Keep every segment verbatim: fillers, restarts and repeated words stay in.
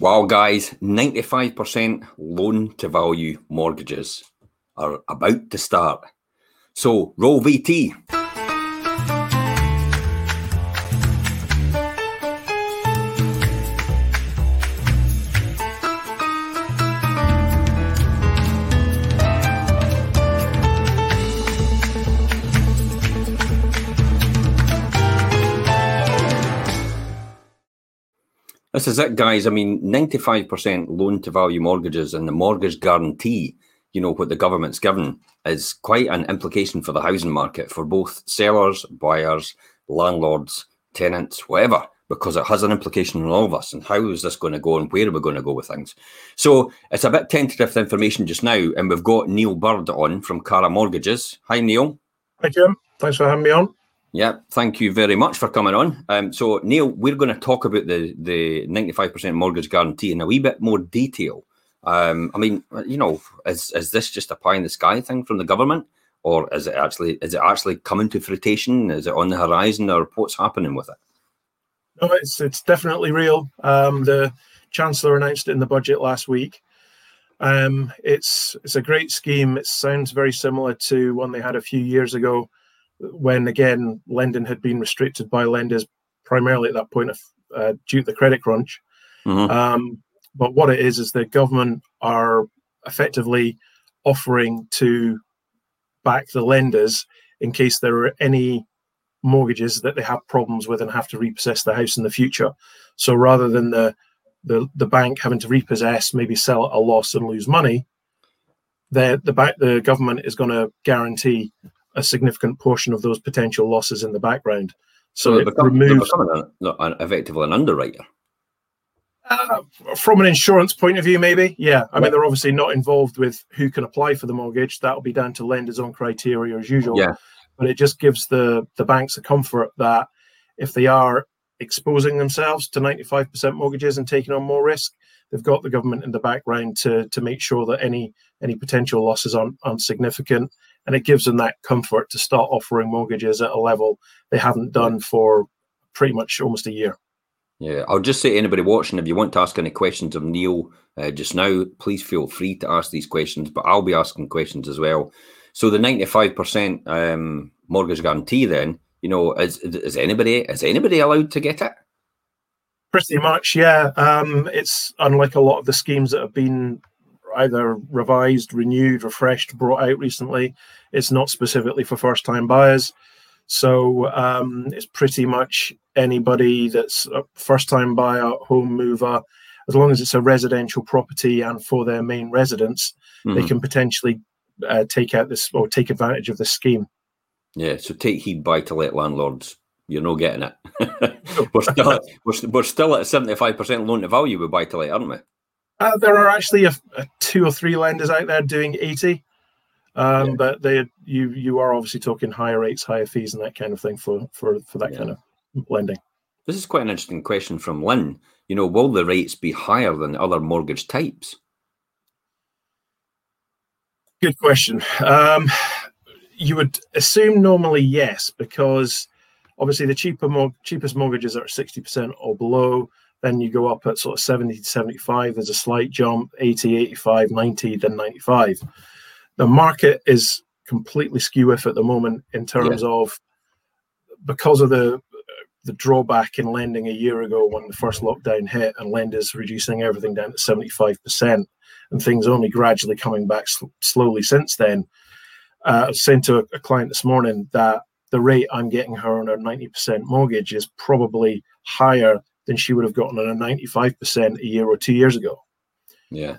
Wow, guys, ninety-five percent loan-to-value mortgages are about to start. So, roll V T. This is it, guys. I mean, ninety-five percent loan-to-value mortgages and the mortgage guarantee, you know, what the government's given is quite an implication for the housing market, for both sellers, buyers, landlords, tenants, whatever, because it has an implication on all of us. And how is this going to go and where are we going to go with things? So it's a bit tentative information just now. And we've got Neil Bird on from Cara Mortgages. Hi, Neil. Hi, Jim. Thanks for having me on. Yeah, thank you very much for coming on. Um, so, Neil, we're going to talk about the, the ninety-five percent mortgage guarantee in a wee bit more detail. Um, I mean, you know, is is this just a pie in the sky thing from the government, or is it actually is it actually coming to fruition? Is it on the horizon, or what's happening with it? No, it's it's definitely real. Um, the Chancellor announced it in the budget last week. Um, it's it's a great scheme. It sounds very similar to one they had a few years ago, when, again, lending had been restricted by lenders primarily at that point of, uh, due to the credit crunch. Mm-hmm. Um, but what it is, is the government are effectively offering to back the lenders in case there are any mortgages that they have problems with and have to repossess the house in the future. So rather than the the, the bank having to repossess, maybe sell at a loss and lose money, the, the, back, the government is going to guarantee a significant portion of those potential losses in the background. So, so it become, removes an, an, effectively an underwriter. Uh, from an insurance point of view, maybe. Yeah. I yeah. mean, they're obviously not involved with who can apply for the mortgage. That'll be down to lenders' own criteria as usual. Yeah. But it just gives the, the banks the comfort that if they are exposing themselves to ninety-five percent mortgages and taking on more risk, they've got the government in the background to to make sure that any any potential losses aren't, aren't significant. And it gives them that comfort to start offering mortgages at a level they haven't done for pretty much almost a year. Yeah, I'll just say to anybody watching, if you want to ask any questions of Neil uh, just now, please feel free to ask these questions, but I'll be asking questions as well. So the ninety-five percent um, mortgage guarantee then, you know, is, is anybody is anybody allowed to get it? Pretty much, yeah. Um, it's unlike a lot of the schemes that have been either revised, renewed, refreshed, brought out recently. It's not specifically for first-time buyers. So um, it's pretty much anybody that's a first-time buyer, home mover, as long as it's a residential property and for their main residence, mm-hmm. they can potentially uh, take out this or take advantage of this scheme. Yeah, so take heed, buy-to-let landlords. You're not getting it. we're, still at, we're, we're still at seventy-five percent loan-to-value with buy-to-let, aren't we? Uh, there are actually a, a two or three lenders out there doing eighty, um, yeah. but they you you are obviously talking higher rates, higher fees, and that kind of thing for for for that yeah. kind of lending. This is quite an interesting question from Lynn. You know, will the rates be higher than other mortgage types? Good question. Um, you would assume normally yes, because obviously the cheaper more cheapest mortgages are sixty percent or below. Then you go up at sort of seventy to seventy-five. There's a slight jump, eighty, eighty-five, ninety, then ninety-five. The market is completely skew-iff at the moment in terms yeah. of, because of the the drawback in lending a year ago when the first lockdown hit and lenders reducing everything down to seventy-five percent and things only gradually coming back sl- slowly since then. Uh, I was saying to a, a client this morning that the rate I'm getting her on a ninety percent mortgage is probably higher than she would have gotten on a ninety-five percent a year or two years ago. Yeah.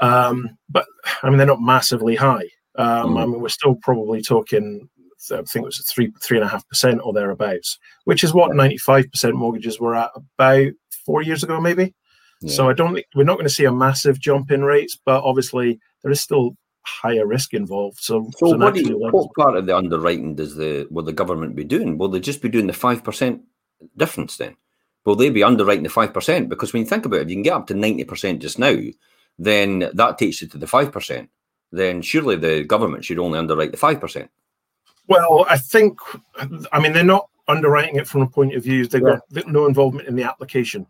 Um, but, I mean, they're not massively high. Um, mm. I mean, we're still probably talking, I think it was three, three and a half percent or thereabouts, which is what yeah. ninety-five percent mortgages were at about four years ago, maybe. Yeah. So I don't think we're not going to see a massive jump in rates, but obviously there is still higher risk involved. So, so, so what, you, what part of the underwriting does the, will the government be doing? Will they just be doing the five percent difference then? Will they be underwriting the five percent? Because when you think about it, if you can get up to ninety percent just now, then that takes you to the five percent. Then surely the government should only underwrite the five percent. Well, I think, I mean, they're not underwriting it from a point of view. They've yeah. got no involvement in the application.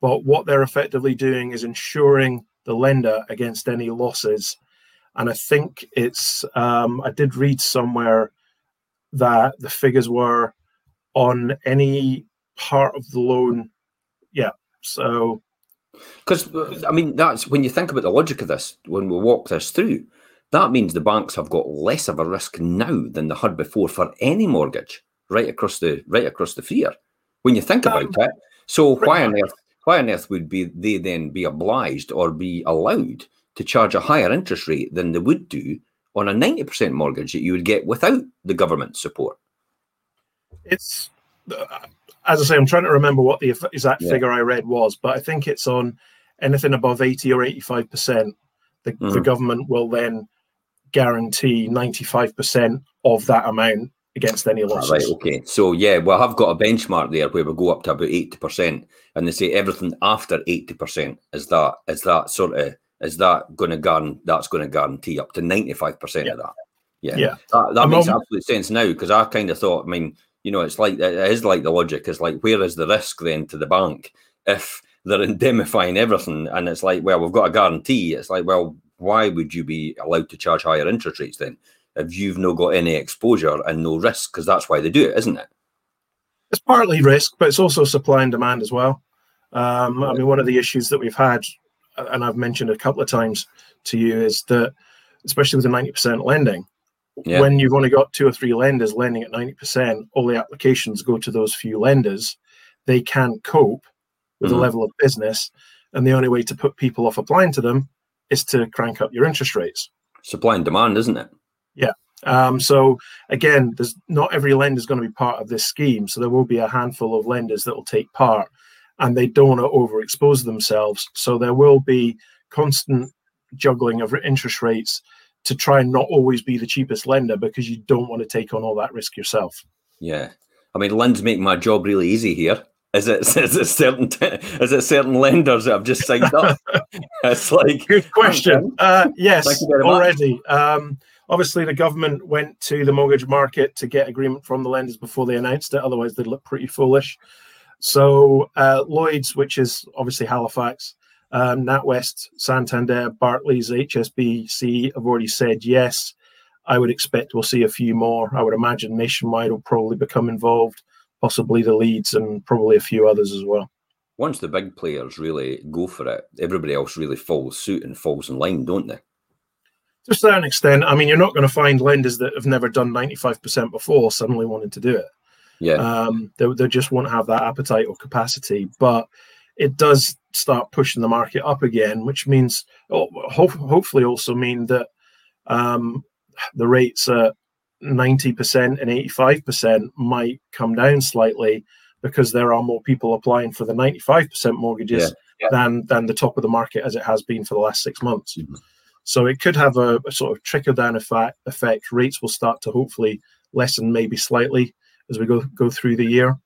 But what they're effectively doing is insuring the lender against any losses. And I think it's, um, I did read somewhere that the figures were on any part of the loan. Yeah, so. Because, I mean, that's when you think about the logic of this, when we walk this through, that means the banks have got less of a risk now than they had before for any mortgage right across the right across the freer. When you think um, about it, so why on earth why on earth would be they then be obliged or be allowed to charge a higher interest rate than they would do on a ninety percent mortgage that you would get without the government support? It's, as I say, I'm trying to remember what the exact yeah. figure I read was, but I think it's on anything above eighty or eighty-five percent. The, mm-hmm. the government will then guarantee ninety-five percent of that amount against any losses. Right, okay. So, yeah, well, I've got a benchmark there where we go up to about eighty percent, and they say everything after eighty percent is that is that sort of, is that going to guarantee, that's going to guarantee up to ninety-five percent yeah. of that. Yeah. yeah. That, that makes on, absolute sense now, because I kind of thought, I mean, you know, it's like, it is like the logic is like, where is the risk then to the bank if they're indemnifying everything? And it's like, well, we've got a guarantee. It's like, well, why would you be allowed to charge higher interest rates then if you've not got any exposure and no risk? Because that's why they do it, isn't it? It's partly risk, but it's also supply and demand as well. Um, I mean, one of the issues that we've had, and I've mentioned a couple of times to you, is that, especially with the ninety percent lending, yeah. when you've only got two or three lenders lending at ninety percent, all the applications go to those few lenders. They can't cope with mm-hmm. the level of business, and the only way to put people off applying to them is to crank up your interest rates. Supply and demand, isn't it? Yeah. Um, so again, there's not every lender is going to be part of this scheme. So there will be a handful of lenders that will take part, and they don't want to overexpose themselves. So there will be constant juggling of interest rates to try and not always be the cheapest lender, because you don't want to take on all that risk yourself. Yeah. I mean, Lynn's making my job really easy here. Is it is it certain is it certain lenders that have just signed up? It's like, good question. Uh, yes, already. Um, obviously, the government went to the mortgage market to get agreement from the lenders before they announced it. Otherwise, they'd look pretty foolish. So uh, Lloyd's, which is obviously Halifax, um, NatWest, Santander, Barclays, H S B C have already said yes. I would expect we'll see a few more. I would imagine Nationwide will probably become involved, possibly the Leeds, and probably a few others as well. Once the big players really go for it, everybody else really follows suit and falls in line, don't they? To a certain extent. I mean, you're not going to find lenders that have never done ninety-five percent before suddenly wanting to do it. Yeah. Um, they, they just won't have that appetite or capacity. But it does start pushing the market up again, which means, oh, ho- hopefully also mean that um, the rates are ninety percent and eighty-five percent might come down slightly, because there are more people applying for the ninety-five percent mortgages yeah, yeah. than than the top of the market, as it has been for the last six months. Mm-hmm. So it could have a, a sort of trickle-down effect, effect. Rates will start to hopefully lessen maybe slightly as we go go through the year.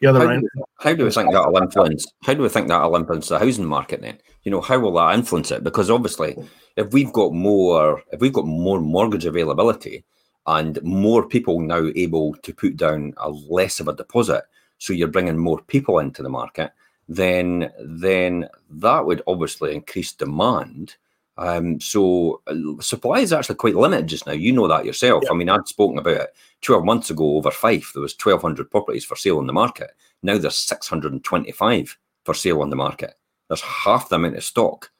The other how, round, do, how do we think that'll influence? How do we think that'll influence the housing market then? You know, how will that influence it? Because obviously, if we've got more, if we've got more mortgage availability, and more people now able to put down a less of a deposit, so you're bringing more people into the market, then then that would obviously increase demand. Um, so supply is actually quite limited just now. You know that yourself. Yeah. I mean, I'd spoken about it twelve months ago over Fife. There was twelve hundred properties for sale on the market. Now there's six hundred twenty-five for sale on the market. There's half the amount of stock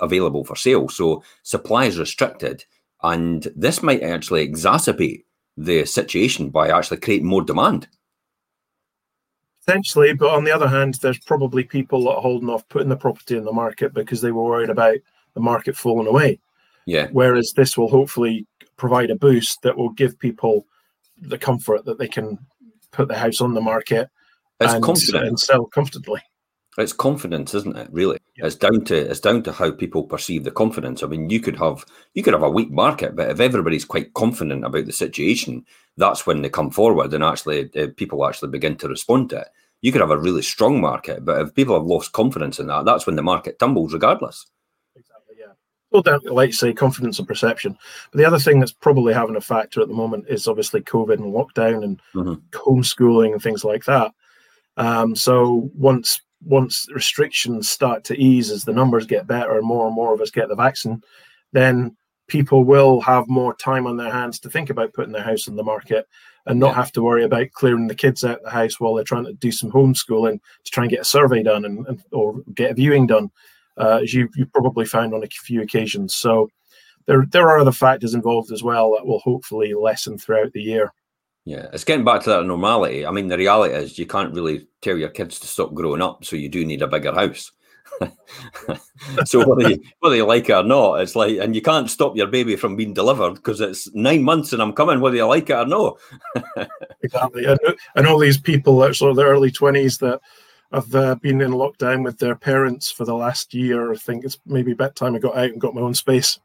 available for sale. So supply is restricted. And this might actually exacerbate the situation by actually creating more demand. Potentially, but on the other hand, there's probably people that are holding off putting the property in the market because they were worried about the market falling away. Yeah. Whereas this will hopefully provide a boost that will give people the comfort that they can put the house on the market and, and sell comfortably. It's confidence, isn't it? Really, yeah. it's down to it's down to how people perceive the confidence. I mean, you could have you could have a weak market, but if everybody's quite confident about the situation, that's when they come forward and actually uh, people actually begin to respond to it. You could have a really strong market, but if people have lost confidence in that, that's when the market tumbles, regardless. Exactly. Yeah. Well, down to, like you say, confidence and perception. But the other thing that's probably having a factor at the moment is obviously COVID and lockdown and mm-hmm. homeschooling and things like that. Um, so once once restrictions start to ease, as the numbers get better and more and more of us get the vaccine, then people will have more time on their hands to think about putting their house on the market and not yeah. have to worry about clearing the kids out of the house while they're trying to do some homeschooling to try and get a survey done and, and or get a viewing done, uh, as you, you probably found on a few occasions. So there there are other factors involved as well that will hopefully lessen throughout the year. Yeah, it's getting back to that normality. I mean, the reality is you can't really tell your kids to stop growing up, so you do need a bigger house. So whether you, whether you like it or not, it's like, and you can't stop your baby from being delivered because it's nine months and I'm coming, whether you like it or not. Exactly, and, and all these people that are sort of their early twenties that have uh, been in lockdown with their parents for the last year. I think it's maybe about time I got out and got my own space.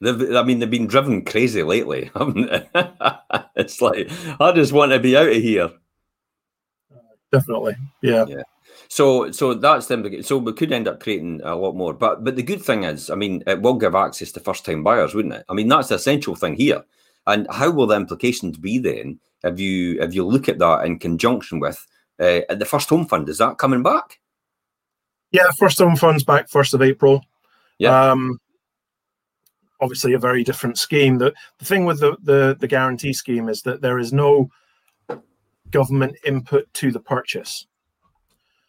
They've, I mean, they've been driven crazy lately, haven't they? It's like, I just want to be out of here. Definitely, yeah. yeah. So so that's them. So we could end up creating a lot more. But but the good thing is, I mean, it will give access to first-time buyers, wouldn't it? I mean, that's the essential thing here. And how will the implications be then if you if you look at that in conjunction with uh, the First Home Fund? Is that coming back? Yeah, First Home Fund's back first of April. Yeah. Um, obviously, a very different scheme. The, the thing with the, the, the guarantee scheme is that there is no government input to the purchase.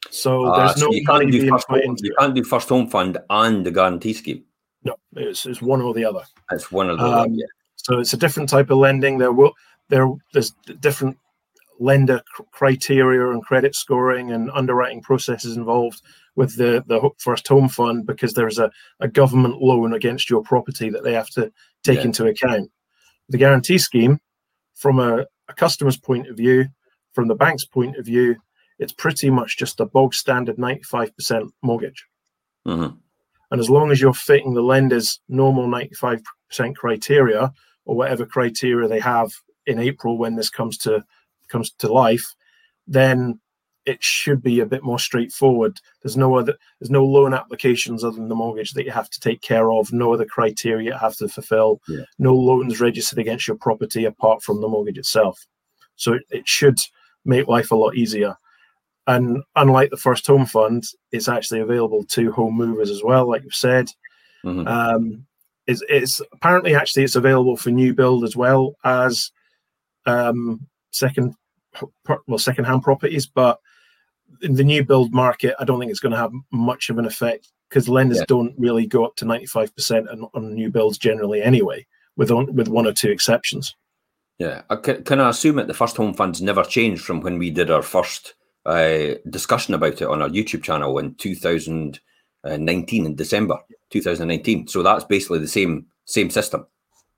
So there's uh, so no you can't, do first home, you can't do First Home Fund and the guarantee scheme. No, it's, it's one or the other. It's one or the um, other. Yeah. So it's a different type of lending. There will there there's different lender c- criteria and credit scoring and underwriting processes involved with the the First Home Fund because there's a, a government loan against your property that they have to take yeah. into account. The guarantee scheme, from a, a customer's point of view, from the bank's point of view, it's pretty much just a bog standard ninety-five percent mortgage. Mm-hmm. And as long as you're fitting the lender's normal ninety-five percent criteria or whatever criteria they have in April when this comes to comes to life, then it should be a bit more straightforward. There's no other, there's no loan applications other than the mortgage that you have to take care of, no other criteria you have to fulfill, yeah. no loans registered against your property apart from the mortgage itself. So it, it should make life a lot easier. And unlike the First Home Fund, it's actually available to home movers as well, like you've said. Mm-hmm. Um, it's, it's apparently actually it's available for new build as well as um, second, well, second-hand properties. But in the new build market, I don't think it's going to have much of an effect because lenders yeah. don't really go up to ninety-five percent on, on new builds generally anyway, with on, with one or two exceptions. Yeah, I can, can I assume that the First Home Fund's never changed from when we did our first Uh, discussion about it on our YouTube channel in two thousand nineteen, in December two thousand nineteen. So that's basically the same same system.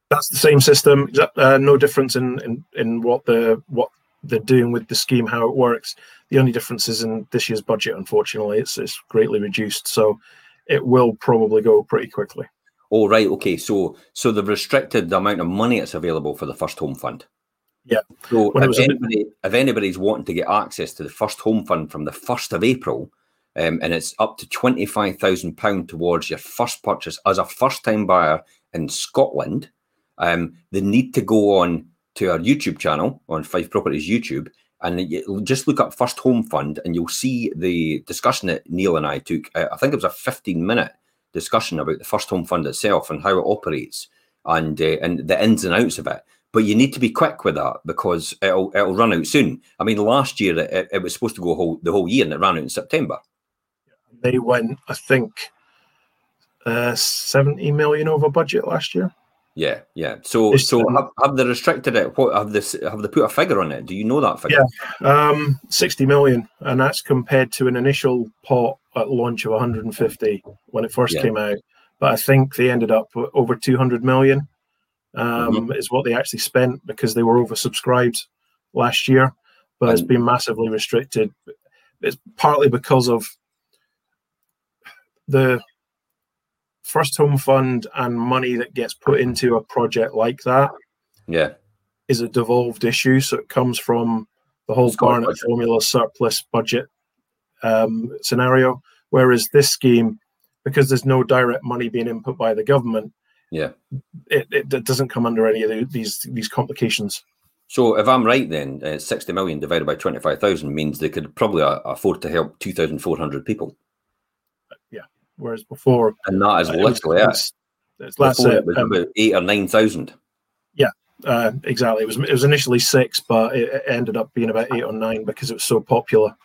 That's the same system. Uh, no difference in, in in what the what they're doing with the scheme, how it works. The only difference is in this year's budget. Unfortunately, it's it's greatly reduced. So it will probably go pretty quickly. Oh right, okay. So so they've restricted the amount of money that's available for the First Home Fund. Yeah. So if, anybody, if anybody's wanting to get access to the First Home Fund from the first of April, um, and it's up to twenty-five thousand pounds towards your first purchase as a first-time buyer in Scotland, um, they need to go on to our YouTube channel on Fife Properties YouTube and you, just look up First Home Fund and you'll see the discussion that Neil and I took. Uh, I think it was a fifteen-minute discussion about the First Home Fund itself and how it operates and uh, and the ins and outs of it. But you need to be quick with that because it'll it'll run out soon. I mean, last year it, it was supposed to go whole, the whole year, and it ran out in September. They went, I think, uh, seventy million over budget last year. Yeah, yeah. So, it's, so have, have they restricted it? What have this? Have they put a figure on it? Do you know that figure? Yeah, um, sixty million, and that's compared to an initial pot at launch of one hundred and fifty when it first yeah. came out. But I think they ended up over two hundred million. Um, mm-hmm. is what they actually spent because they were oversubscribed last year, but and it's been massively restricted. It's partly because of the First Home Fund and money that gets put into a project like that. Yeah, is a devolved issue, so it comes from the whole Barnett formula surplus budget um, scenario. Whereas this scheme, because there's no direct money being input by the government. Yeah, it, it it doesn't come under any of the, these these complications. So if I'm right, then uh, sixty million divided by twenty-five thousand means they could probably uh, afford to help two thousand four hundred people. Yeah. Whereas before, and that is uh, literally it. Was, it. It's, it's it was um, about eight or nine thousand. Yeah, uh, exactly. It was it was initially six, but it ended up being about eight or nine because it was so popular.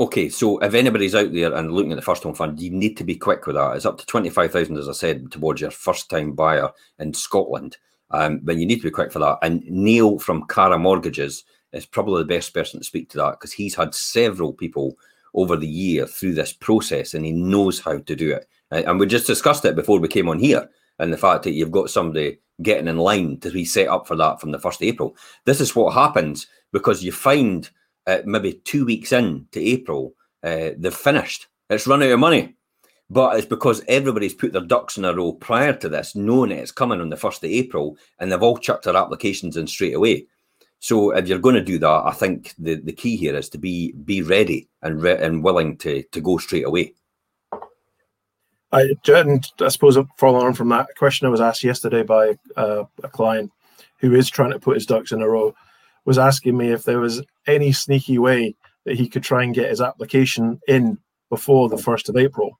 Okay, so if anybody's out there and looking at the First Home Fund, you need to be quick with that. It's up to twenty-five thousand, as I said, towards your first-time buyer in Scotland. Um, but you need to be quick for that. And Neil from Cara Mortgages is probably the best person to speak to that because he's had several people over the year through this process and he knows how to do it. And we just discussed it before we came on here and the fact that you've got somebody getting in line to be set up for that from the first of April. This is what happens because you find... Uh, maybe two weeks in to April, uh, they've finished. It's run out of money. But it's because everybody's put their ducks in a row prior to this, knowing it's coming on the first of April, and they've all chucked their applications in straight away. So if you're going to do that, I think the, the key here is to be be ready and re- and willing to, to go straight away. I, and I suppose following on from that, a question I was asked yesterday by uh, a client who is trying to put his ducks in a row, was asking me if there was any sneaky way that he could try and get his application in before the first of April.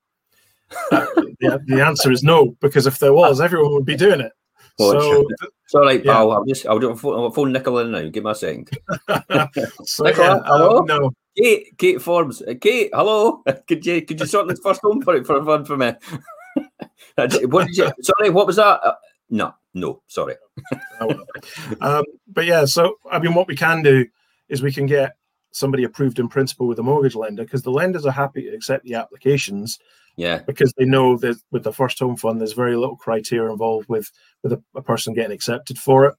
Uh, the, the answer is no, because if there was, everyone would be doing it. Well, so, it's all right, yeah. pal. I'll just, I'll, do, I'll phone Nicola now. Give me a second. so, Nicola, yeah, hello? Um, no. Kate, Kate Forbes. Uh, Kate, hello. Could you could you sort this first home for it for fun for me? what did you, sorry, what was that? Uh, no. No, sorry. um, but yeah, so I mean, what we can do is we can get somebody approved in principle with a mortgage lender because the lenders are happy to accept the applications. Yeah, because they know that with the First Home Fund, there's very little criteria involved with with a, a person getting accepted for it.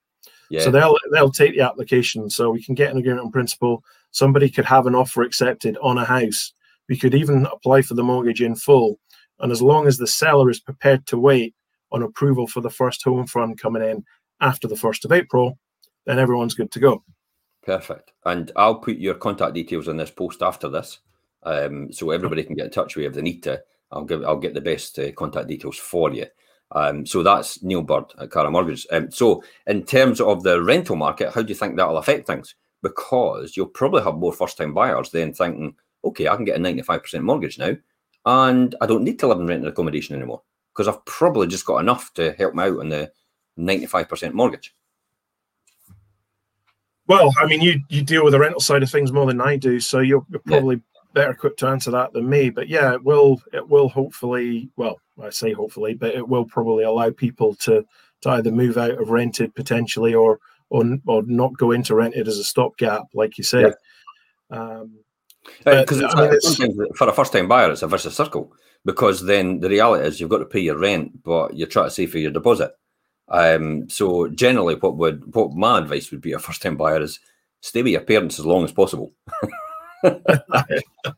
Yeah. So they'll they'll take the application. So we can get an agreement in principle. Somebody could have an offer accepted on a house. We could even apply for the mortgage in full, and as long as the seller is prepared to wait on approval for the First Home Fund coming in after the first of April, then everyone's good to go. Perfect. And I'll put your contact details in this post after this, um, so everybody can get in touch with you if they need to. I'll give, I'll get the best uh, contact details for you. Um, so that's Neil Bird at Cara Mortgages. Um, so in terms of the rental market, how do you think that'll affect things? Because you'll probably have more first-time buyers then thinking, okay, I can get a ninety-five percent mortgage now, and I don't need to live in rent and accommodation anymore, because I've probably just got enough to help me out on the ninety-five percent mortgage. Well, I mean, you, you deal with the rental side of things more than I do, so you're, you're probably yeah. better equipped to answer that than me. But yeah, it will it will hopefully, well, I say hopefully, but it will probably allow people to, to either move out of rented potentially or or, or not go into rented as a stopgap, like you said. Yeah. Um, Because uh, I mean, for a first-time buyer, it's a vicious circle. Because then the reality is you've got to pay your rent, but you're trying to save for your deposit. Um, so generally, what would what my advice would be a first-time buyer is stay with your parents as long as possible.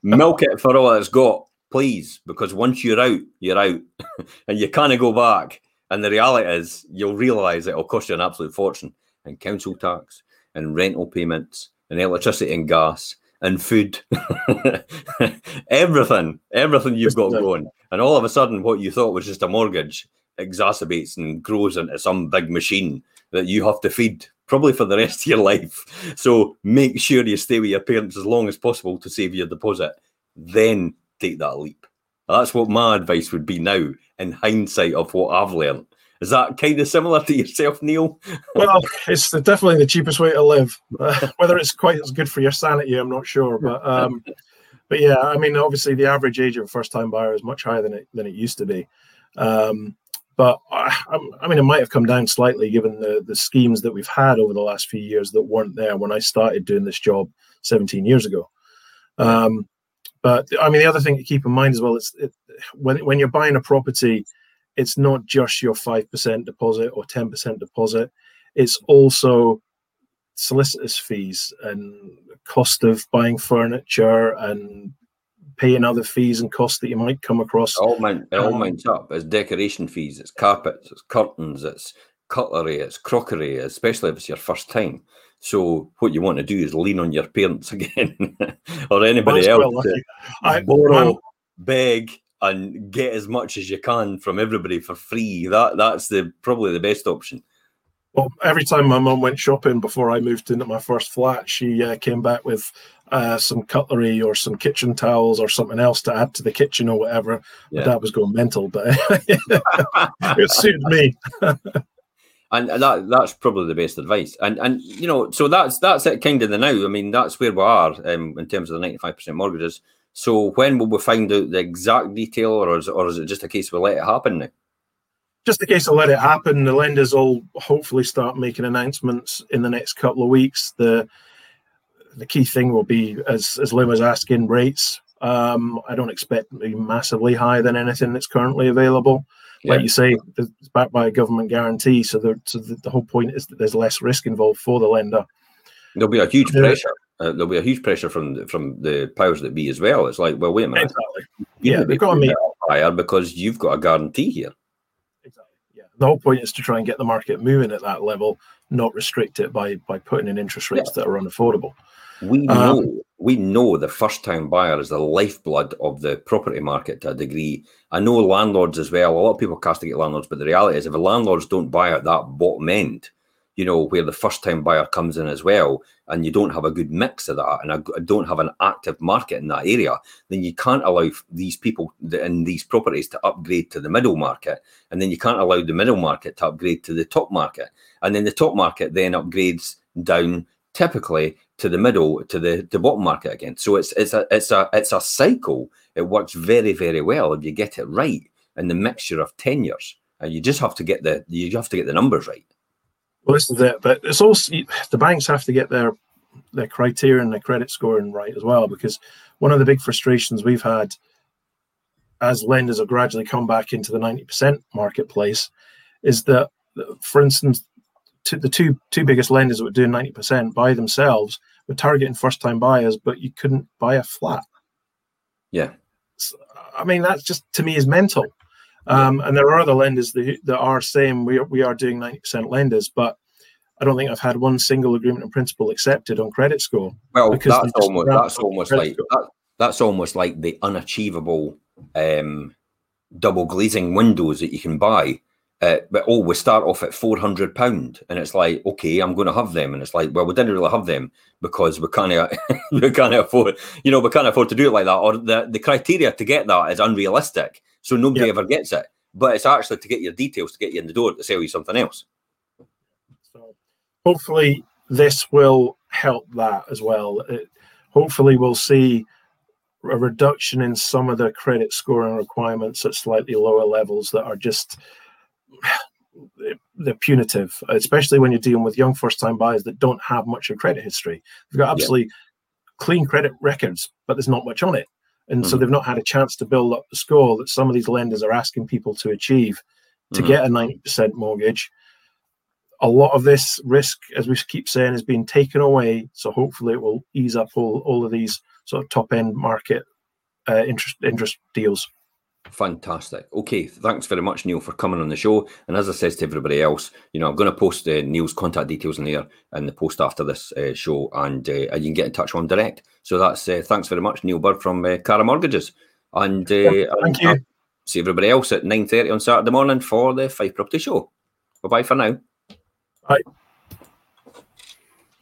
Milk it for all it's got, please. Because once you're out, you're out, and you can't go back. And the reality is, you'll realise it'll cost you an absolute fortune in council tax, and rental payments, and electricity and gas. And food, everything, everything you've got going. And all of a sudden, what you thought was just a mortgage exacerbates and grows into some big machine that you have to feed probably for the rest of your life. So make sure you stay with your parents as long as possible to save your deposit. Then take that leap. That's what my advice would be now in hindsight of what I've learned. Is that kind of similar to yourself, Neil? Well, it's the, definitely the cheapest way to live. Uh, whether it's quite as good for your sanity, I'm not sure. But um, but yeah, I mean, obviously the average age of a first-time buyer is much higher than it than it used to be. Um, but I, I mean, it might have come down slightly given the, the schemes that we've had over the last few years that weren't there when I started doing this job seventeen years ago. Um, but I mean, the other thing to keep in mind as well is it, when when you're buying a property, it's not just your five percent deposit or ten percent deposit. It's also solicitor's fees and cost of buying furniture and paying other fees and costs that you might come across. It all mine, it all um, minds up. It's decoration fees, it's carpets, it's curtains, it's cutlery, it's crockery, especially if it's your first time. So what you want to do is lean on your parents again or anybody else. To I, borrow, I'm, beg, and get as much as you can from everybody for free. That that's the probably the best option. Well, every time my mum went shopping before I moved into my first flat, she uh, came back with uh, some cutlery or some kitchen towels or something else to add to the kitchen or whatever. Yeah. My dad was going mental, but it suited me. And that that's probably the best advice. And, and you know, so that's that's it kind of the now. I mean, that's where we are um, in terms of the ninety-five percent mortgages. So when will we find out the exact detail, or is, or is it just a case we let it happen now? Just in case I let it happen, the lenders will hopefully start making announcements in the next couple of weeks. The the key thing will be as, as low as asking rates. Um, I don't expect to be massively higher than anything that's currently available. Like yeah. you say, it's backed by a government guarantee, so, there, so the, the whole point is that there's less risk involved for the lender. There'll be a huge there, pressure. Uh, there'll be a huge pressure from from the powers that be as well. It's like, well, wait a minute. Exactly. Yeah, they've got to make higher because you've got a guarantee here. The whole point is to try and get the market moving at that level, not restrict it by by putting in interest rates yeah. that are unaffordable. We know um, we know the first-time buyer is the lifeblood of the property market to a degree. I know landlords as well. A lot of people castigate landlords, but the reality is if the landlords don't buy at that bottom end, you know, where the first-time buyer comes in as well, and you don't have a good mix of that, and I don't have an active market in that area, then you can't allow these people in these properties to upgrade to the middle market, and then you can't allow the middle market to upgrade to the top market, and then the top market then upgrades down typically to the middle, to the to bottom market again. So it's it's a it's a it's a cycle. It works very, very well if you get it right in the mixture of tenures, and you just have to get the you have to get the numbers right. Well, this is it, but it's also the banks have to get their their criteria and their credit scoring right as well, because one of the big frustrations we've had as lenders have gradually come back into the ninety percent marketplace is that, for instance, to the two two biggest lenders that were doing ninety percent by themselves were targeting first-time buyers, but you couldn't buy a flat. Yeah. So, I mean, that's just, to me, is mental. Um, and there are other lenders that, that are saying we are, we are doing ninety percent lenders, but I don't think I've had one single agreement in principle accepted on credit score. Well, that's almost that's almost like that, that's almost like the unachievable um, double glazing windows that you can buy. Uh, but oh, we start off at four hundred pounds, and it's like, okay, I'm going to have them, and it's like, well, we didn't really have them because we can't we can't afford, you know, we can't afford to do it like that, or the the criteria to get that is unrealistic. So nobody yep. ever gets it, but it's actually to get your details, to get you in the door, to sell you something else. So hopefully this will help that as well. It, hopefully we'll see a reduction in some of the credit scoring requirements at slightly lower levels that are just, they're punitive, especially when you're dealing with young first-time buyers that don't have much of credit history. They've got absolutely yep. clean credit records, but there's not much on it. And mm-hmm. so they've not had a chance to build up the score that some of these lenders are asking people to achieve to mm-hmm. get a ninety percent mortgage. A lot of this risk, as we keep saying, is being taken away. So hopefully it will ease up all, all of these sort of top-end market uh, interest interest deals. Fantastic. Okay, thanks very much, Neil, for coming on the show. And as I said to everybody else, you know, I'm going to post uh, Neil's contact details in there and the post after this uh, show, and uh, you can get in touch with him direct. So that's uh, thanks very much, Neil Bird from uh, Cara Mortgages, and uh, yeah, thank you. I'll see everybody else at nine thirty on Saturday morning for the Fife Property Show. Bye bye for now. Bye.